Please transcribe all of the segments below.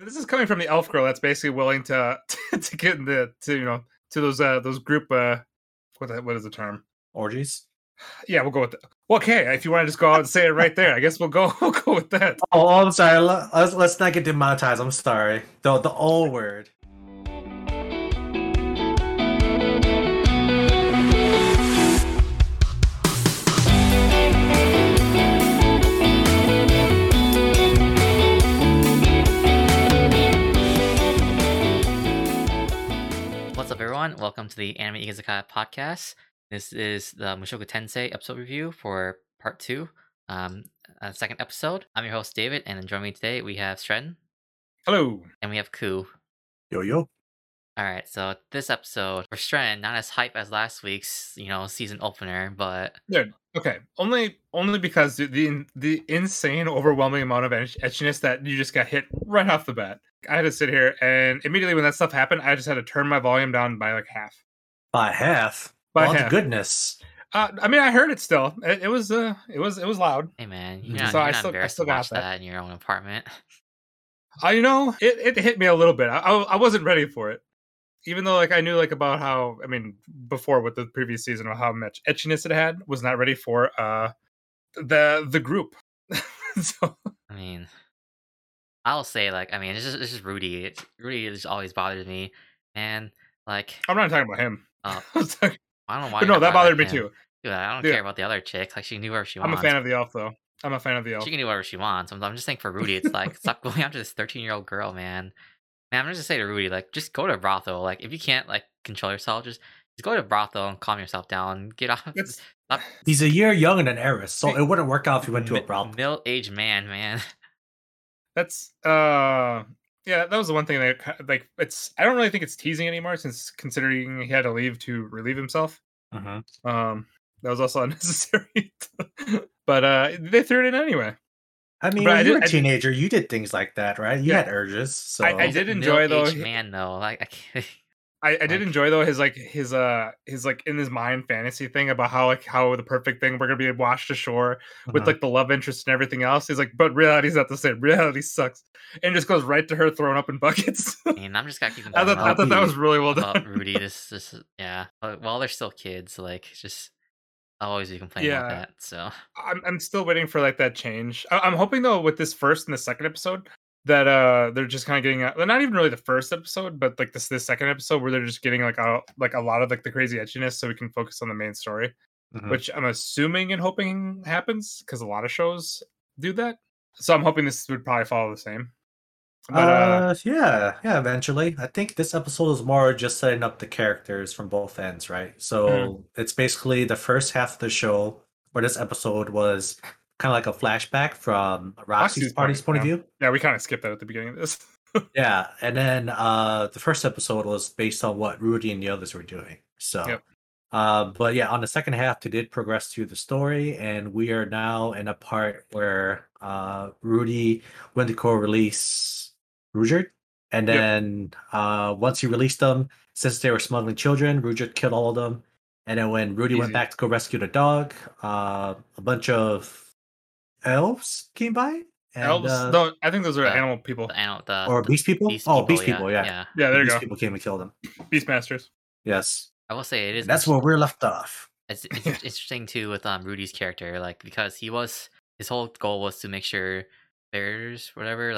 This is coming from the elf girl that's basically willing to get in the to those group what is the term? Orgies. Yeah, we'll go with that. Okay, if you want to just go out and say it right there, I guess we'll go with that. Oh, I'm sorry. Let's not get demonetized. I'm sorry. The O word. What's up, everyone? Welcome to the Anime Izakaya Podcast. This is the Mushoku Tensei episode review for part 2, second episode. I'm your host, David, and joining me today we have Stren. Hello. And we have Ku. Yo, yo. Alright, so this episode, for Stren, not as hype as last week's, season opener, but... Yeah, okay. Only because the insane, overwhelming amount of etchiness that you just got hit right off the bat. I had to sit here, and immediately when that stuff happened, I just had to turn my volume down by like half. By half? But oh, goodness. I mean, I heard it still. It was loud. Hey man, you're not still got that in your own apartment. It hit me a little bit. I wasn't ready for it. Even though I knew about how, before with the previous season, of how much etchiness it had, was not ready for the group. So I'll say this is Rudy. Rudy has always bothered me, and I'm not talking about him. I don't know why. But no, that bothered me too. Dude, I don't care about the other chick. She knew where she wants. I'm a fan of the elf, though. She can do whatever she wants. I'm just saying for Rudy, it's stop going after this 13-year-old girl, man. Man, I'm just gonna say to Rudy, just go to a brothel. If you can't, control yourself, just go to a brothel and calm yourself down. Get off. He's a year younger than Eris, so it wouldn't work out if he went to a brothel. Middle-aged man. That's, yeah, that was the one thing that I don't really think it's teasing anymore, since considering he had to leave to relieve himself. Uh-huh. That was also unnecessary. But they threw it in anyway. When you were a teenager, you did things like that, right? You had urges. So I did enjoy though. Man, though, I did enjoy though his in his mind fantasy thing about how the perfect thing, we're gonna be washed ashore with the love interest and everything else. He's but reality's not the same. Reality sucks, and just goes right to her throwing up in buckets. And I'm just gotta keep. I thought that was really well done, Rudy. This yeah. While they're still kids, I'll always be complaining about that. So I'm still waiting for that change. I'm hoping though with this first and the second episode, that they're just kind of getting out, not even really the first episode, but this second episode where they're just getting a lot of the crazy etchiness, so we can focus on the main story, which I'm assuming and hoping happens because a lot of shows do that. So I'm hoping this would probably follow the same. But, yeah, eventually. I think this episode is more just setting up the characters from both ends, right? So it's basically the first half of the show, where this episode was kind of a flashback from Roxy's party's point of view. Yeah, we kind of skipped that at the beginning of this. Yeah, and then the first episode was based on what Rudy and the others were doing. So, but yeah, on the second half, they did progress through the story, and we are now in a part where Rudy went to release Rudyard, and then once he released them, since they were smuggling children, Rudyard killed all of them. And then when Rudy went back to go rescue the dog, a bunch of elves came by. And, elves? No, I think those are animal people. Or beast people? Beast people, yeah, there you go. Beast people came and killed them. Beastmasters. Yes. I will say it is... That's where we're left off. It's interesting, too, with Rudy's character, because he was... His whole goal was to make sure bears, whatever,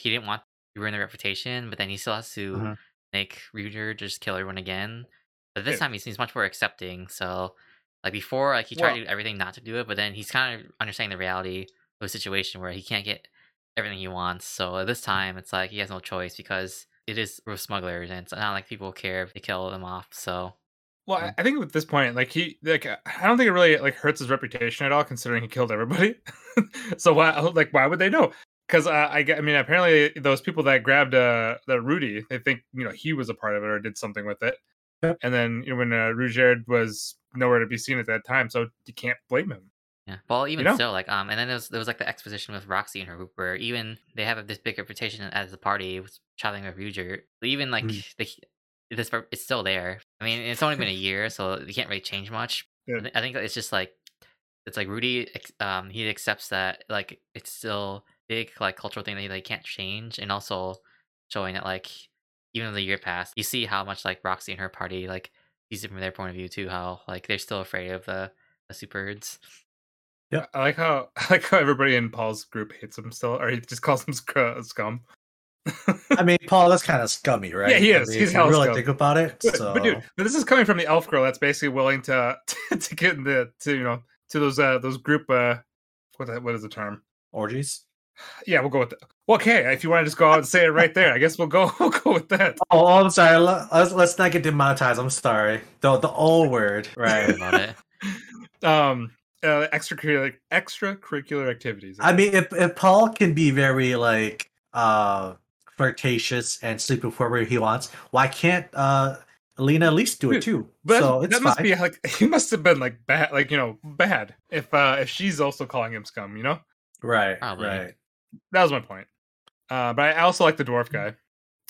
he didn't want to ruin their reputation, but then he still has to make Rudyard just kill everyone again. But this time, he seems much more accepting, so... before, he tried to do everything not to do it, but then he's kind of understanding the reality of a situation where he can't get everything he wants. So this time, it's he has no choice because it is smugglers, and it's not people care if they kill them off. So, I think at this point, I don't think it really hurts his reputation at all, considering he killed everybody. So why would they know? Because apparently those people that grabbed the Rudy, they think he was a part of it or did something with it. And then when Rudyard was nowhere to be seen at that time, so you can't blame him. Yeah, well, even so, and then there was the exposition with Roxy and her group, where even they have this big reputation as the party with traveling with Rudyard. Even it's still there. It's only been a year, so you can't really change much. Yeah. I think it's just Rudy. He accepts that it's still big like cultural thing that they can't change, and also showing that like even though the year passed, you see how much like Roxy and her party like sees it from their point of view too, how like they're still afraid of the super herds. Yeah, I like how everybody in Paul's group hates him still, or he just calls him scum. I mean, Paul, that's kind of scummy, right? Yeah, he is. I mean, he's hella really scum. Think about it. But dude, this is coming from the elf girl that's basically willing to get to those group what is the term? Orgies. Yeah, we'll go with that. Okay, if you want to just go out and say it right there, I guess we'll go with that. Oh, I'm sorry. Let's not get demonetized. I'm sorry. The O word, right? About it. Extracurricular activities. I mean, if Paul can be very like flirtatious and sleep with whoever he wants, why can't Alina at least do it too? But so it's fine. Must be like he must have been like bad, like bad. If she's also calling him scum, right? Probably. Right. That was my point. But I also like the dwarf guy.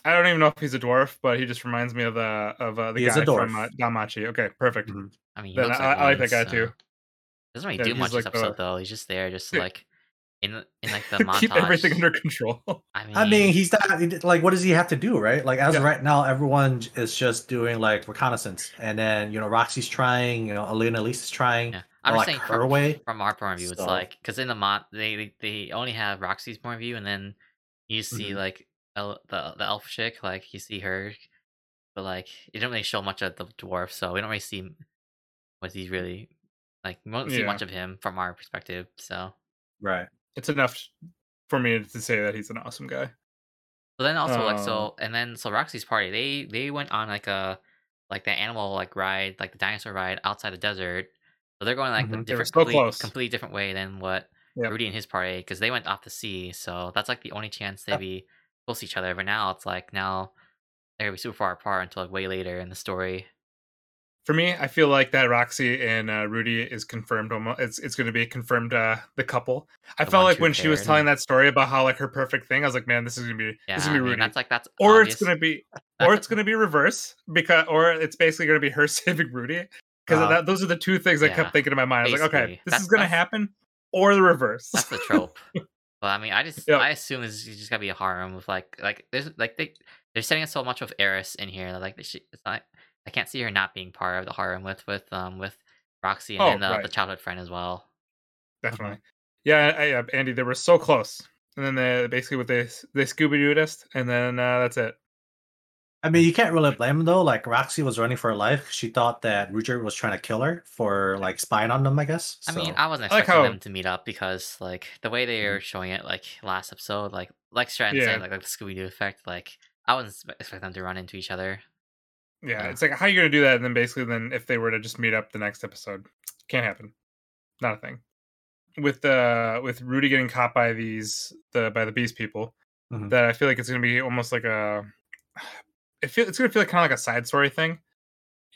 I don't even know if he's a dwarf, but he just reminds me of the guy from Damachi. Okay, perfect. Mm-hmm. I mean, I like that guy too. Doesn't really do much like this episode though. He's just there, just like in like the montage. Keep everything under control. I mean, he's not like, what does he have to do, right? Like as of right now, everyone is just doing like reconnaissance, and then Roxy's trying, Alina Elise is trying. Yeah. I'm just saying her way. From our point of view, so. It's like because in the they only have Roxy's point of view, and then you see like the elf chick, like you see her, but like it didn't really show much of the dwarf, so we don't really see what he's really. Like, we won't see much of him from our perspective, so... Right. It's enough for me to say that he's an awesome guy. But then also, so Roxy's party, they went on, like, the animal, like, ride, like, the dinosaur ride outside the desert. So they're going, like, the different, completely different way than what Rudy and his party, because they went off to sea, so that's, like, the only chance they'd be close to each other. But now it's, like, they're going to be super far apart until, like, way later in the story. For me, I feel like that Roxy and Rudy is confirmed. Almost, it's going to be confirmed. The couple. I felt like when she was telling that story about how like her perfect thing, I was like, man, this is going to be Rudy. That's or obvious. It's going to be it's going to be reverse because it's basically going to be her saving Rudy because those are the two things I kept thinking in my mind. I was like, okay, this is going to happen or the reverse. That's the trope. Well, I mean, I assume it's just going to be a harem with like there's like they're setting so much of Eris in here. Like it's not. I can't see her not being part of the harem with Roxy and the childhood friend as well. Definitely, Andy, they were so close, and then they basically with they Scooby-Dooed, and then that's it. I mean, you can't really blame them though. Like Roxy was running for her life; she thought that Rudyard was trying to kill her for like spying on them. I guess. So. I mean, I wasn't expecting them to meet up because like the way they were showing it, like last episode, like Stratton said, like the Scooby-Doo effect. Like I wasn't expecting them to run into each other. Yeah, it's like, how are you going to do that? And then basically, if they were to just meet up the next episode, can't happen. Not a thing. With Rudy getting caught by the beast people, that I feel like it's going to be almost like it's going to feel like kind of like a side story thing,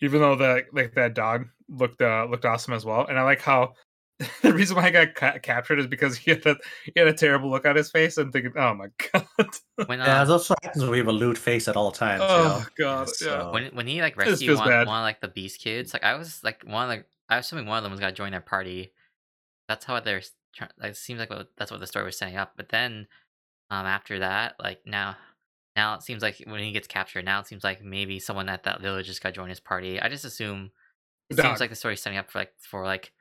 even though that dog looked awesome as well. And I like how the reason why I got captured is because he had a terrible look on his face and thinking, oh my god. That's also happens when we have a lewd face at all times. Oh god. So. Yeah. When he like rescued one of like the beast kids, like I was like I was assuming one of them was gonna join their party. That's how they're it seems like that's what the story was setting up. But then after that, like now it seems like when he gets captured, now it seems like maybe someone at that village just got joined his party. I just assume seems like the story's setting up for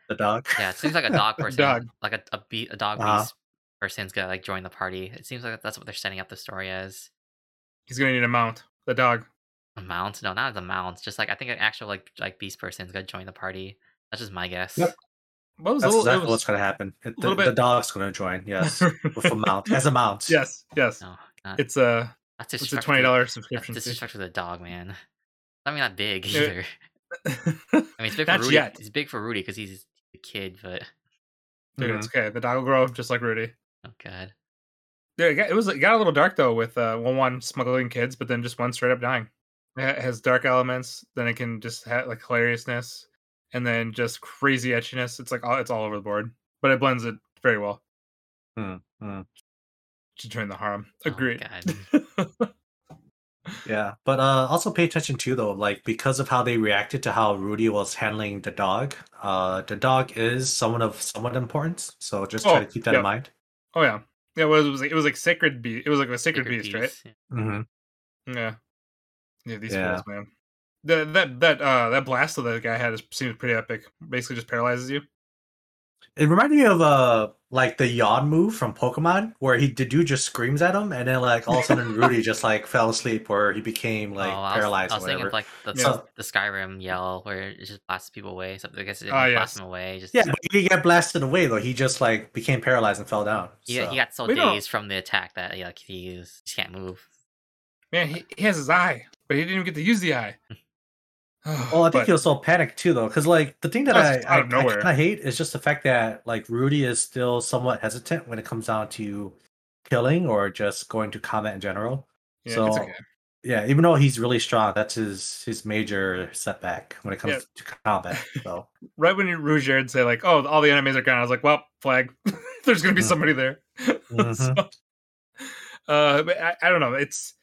the dog. Yeah, it seems like a dog person, like a dog beast person's gonna like join the party. It seems like that's what they're setting up the story as. He's gonna need a mount. The dog. A mount? No, not the mount. Just like I think an actual like beast person's gonna join the party. That's just my guess. Yep. That's exactly what's gonna happen. The dog's gonna join. Yes, with a mount. As a mount. Yes. No, it's a $20 subscription. That's disrespect for the dog, man. I mean, not big either. I mean, it's big for Rudy. Yet. It's big for Rudy because he's a kid, but dude, it's okay. The dog will grow up just like Rudy. Oh god. Yeah, it got a little dark though with one smuggling kids, but then just one straight up dying. It has dark elements. Then it can just have like hilariousness, and then just crazy etchiness. It's like it's all over the board, but it blends it very well. To join the harem. Agreed. Oh, god. Yeah, but also pay attention too, though, like because of how they reacted to how Rudy was handling the dog. The dog is someone of somewhat importance, so just try to keep that in mind. Oh yeah, It was like a sacred beast, right? Yeah. Mm-hmm. Yeah. These fools, man. That blaster that the guy had seems pretty epic. Basically, just paralyzes you. It reminded me of like the yawn move from Pokemon, where the dude just screams at him, and then like all of a sudden Rudy just like fell asleep, or he became like paralyzed. I was thinking of like the Skyrim yell, where it just blasts people away. So I guess it didn't blast him away. Just... Yeah, but he didn't get blasted away though. He just like became paralyzed and fell down. Yeah, so. He got so dazed from the attack that he can't move. Man, he has his eye, but he didn't even get to use the eye. Well, I think he was so panicked too, though, because like the thing that I hate is just the fact that like Rudy is still somewhat hesitant when it comes down to killing or just going to combat in general. Yeah, so it's okay. Yeah, even though he's really strong, that's his major setback when it comes to combat. So right when Rudyard say like, "Oh, all the enemies are gone," I was like, "Well, flag, there's gonna be somebody there." Mm-hmm. But I don't know. It's.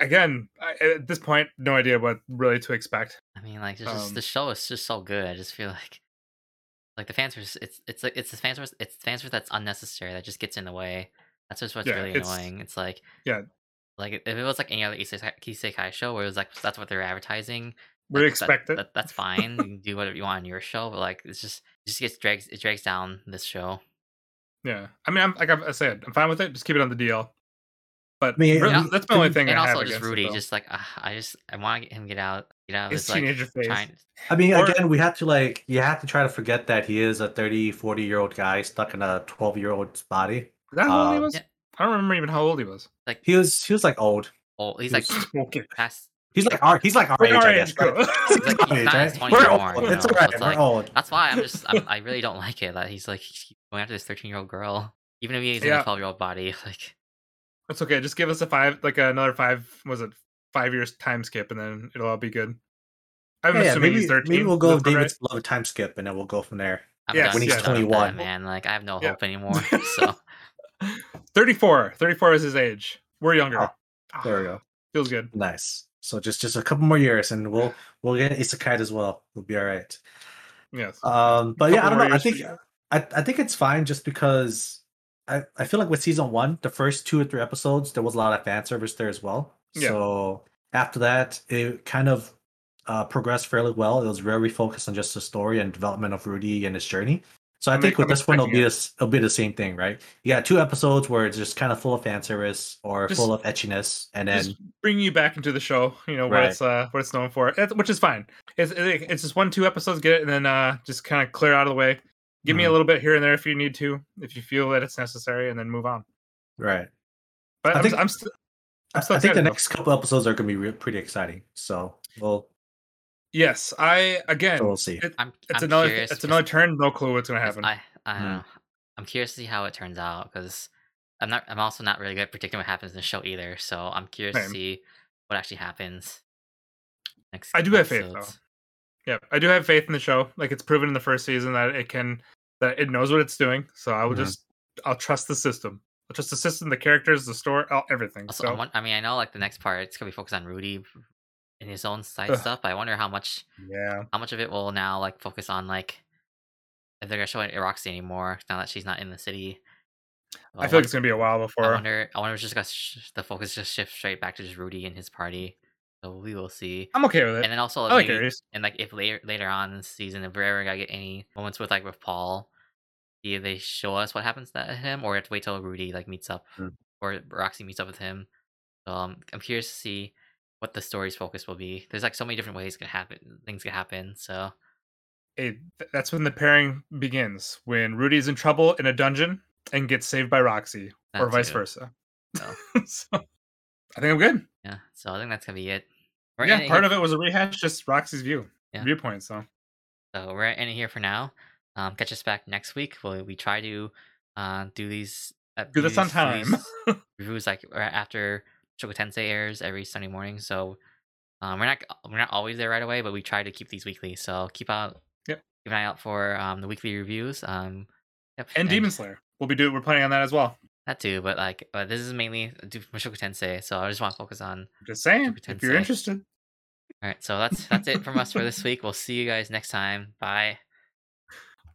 Again, at this point, no idea what really to expect. I mean, like, the show is just so good. I just feel like the fan service. It's the fan service that's unnecessary that just gets in the way. That's just what's really annoying. It's like, like if it was like any other isekai show where it was like that's what they're advertising, we expect it. That's fine. You can do whatever you want on your show, but like it just drags down this show. Yeah, I mean, I said, I'm fine with it. Just keep it on the DL. But that's my only thing. And also, just Rudy, I want him get out of his teenager phase. I mean, again, you have to try to forget that he is a 30, 40-year-old guy stuck in a 12-year-old's body. Is that how old he was? Yeah. I don't remember even how old he was. Like he was like old. Oh, he's like our age. I guess. He's not 20 anymore. It's alright. We're old. That's why I really don't like it that he's like going after this 13-year-old girl, even if he's in a 12-year-old body, like. It's okay. Just give us another five years time skip, and then it'll all be good. I'm assuming he's 13. Maybe we'll go with David's Love time skip, and then we'll go from there. When he's 21, man, like I have no hope anymore. So, 34 is his age. We're younger. Oh, there we go. Feels good. Nice. So just a couple more years, and we'll get isekai as well. We'll be all right. Yes. But I don't know. I think I think it's fine, just because. I feel like with season 1, the first 2 or 3 episodes, there was a lot of fan service there as well. Yeah. So after that, it kind of progressed fairly well. It was very focused on just the story and development of Rudy and his journey. So I think with this one, it'll be the same thing, right? You got 2 episodes where it's just kind of full of fan service or full of etchiness, and then just bring you back into the show. You know what it's known for, which is fine. It's just 1-2 episodes, get it, and then just kind of clear out of the way. Give me a little bit here and there if you need to, if you feel that it's necessary, and then move on. Right. But I think the next couple episodes are going to be pretty exciting. So we'll. Yes, we'll see. It's another turn. No clue what's going to happen. I don't know. I'm curious to see how it turns out, because I'm also not really good at predicting what happens in the show either. So I'm curious to see what actually happens. I do have faith though. Yeah, I do have faith in the show. Like, it's proven in the first season that it knows what it's doing. So I will I'll trust the system. I'll trust the system, the characters, the story, everything. Also, I know like the next part, it's gonna be focused on Rudy and his own side stuff. But I wonder how much of it will now like focus on like if they're gonna show it Roxy anymore now that she's not in the city. Well, I feel like it's gonna be a while before. I wonder if it's just gonna the focus just shifts straight back to just Rudy and his party. So we will see. I'm okay with it. And then also, if later on in the season, if we're ever gonna get any moments with Paul, either they show us what happens to him, or we have to wait till Rudy meets up, or Roxy meets up with him. So I'm curious to see what the story's focus will be. There's so many different ways things can happen. So that's when the pairing begins, when Rudy's in trouble in a dungeon and gets saved by Roxy, or vice versa. So I think I'm good. Yeah, so I think that's gonna be it. Part of it was a rehash, just Roxy's viewpoint. So we're ending here for now. Catch us back next week. We try to do these. Do this on time. Reviews right after Mushoku Tensei airs every Sunday morning. So we're not always there right away, but we try to keep these weekly. So keep an eye out for the weekly reviews. And Demon Slayer. We're planning on that as well. That too, but this is mainly Mushoku Tensei, so I just want to focus on. Just saying, if you're interested. All right, so that's it from us for this week. We'll see you guys next time. Bye.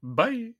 Bye.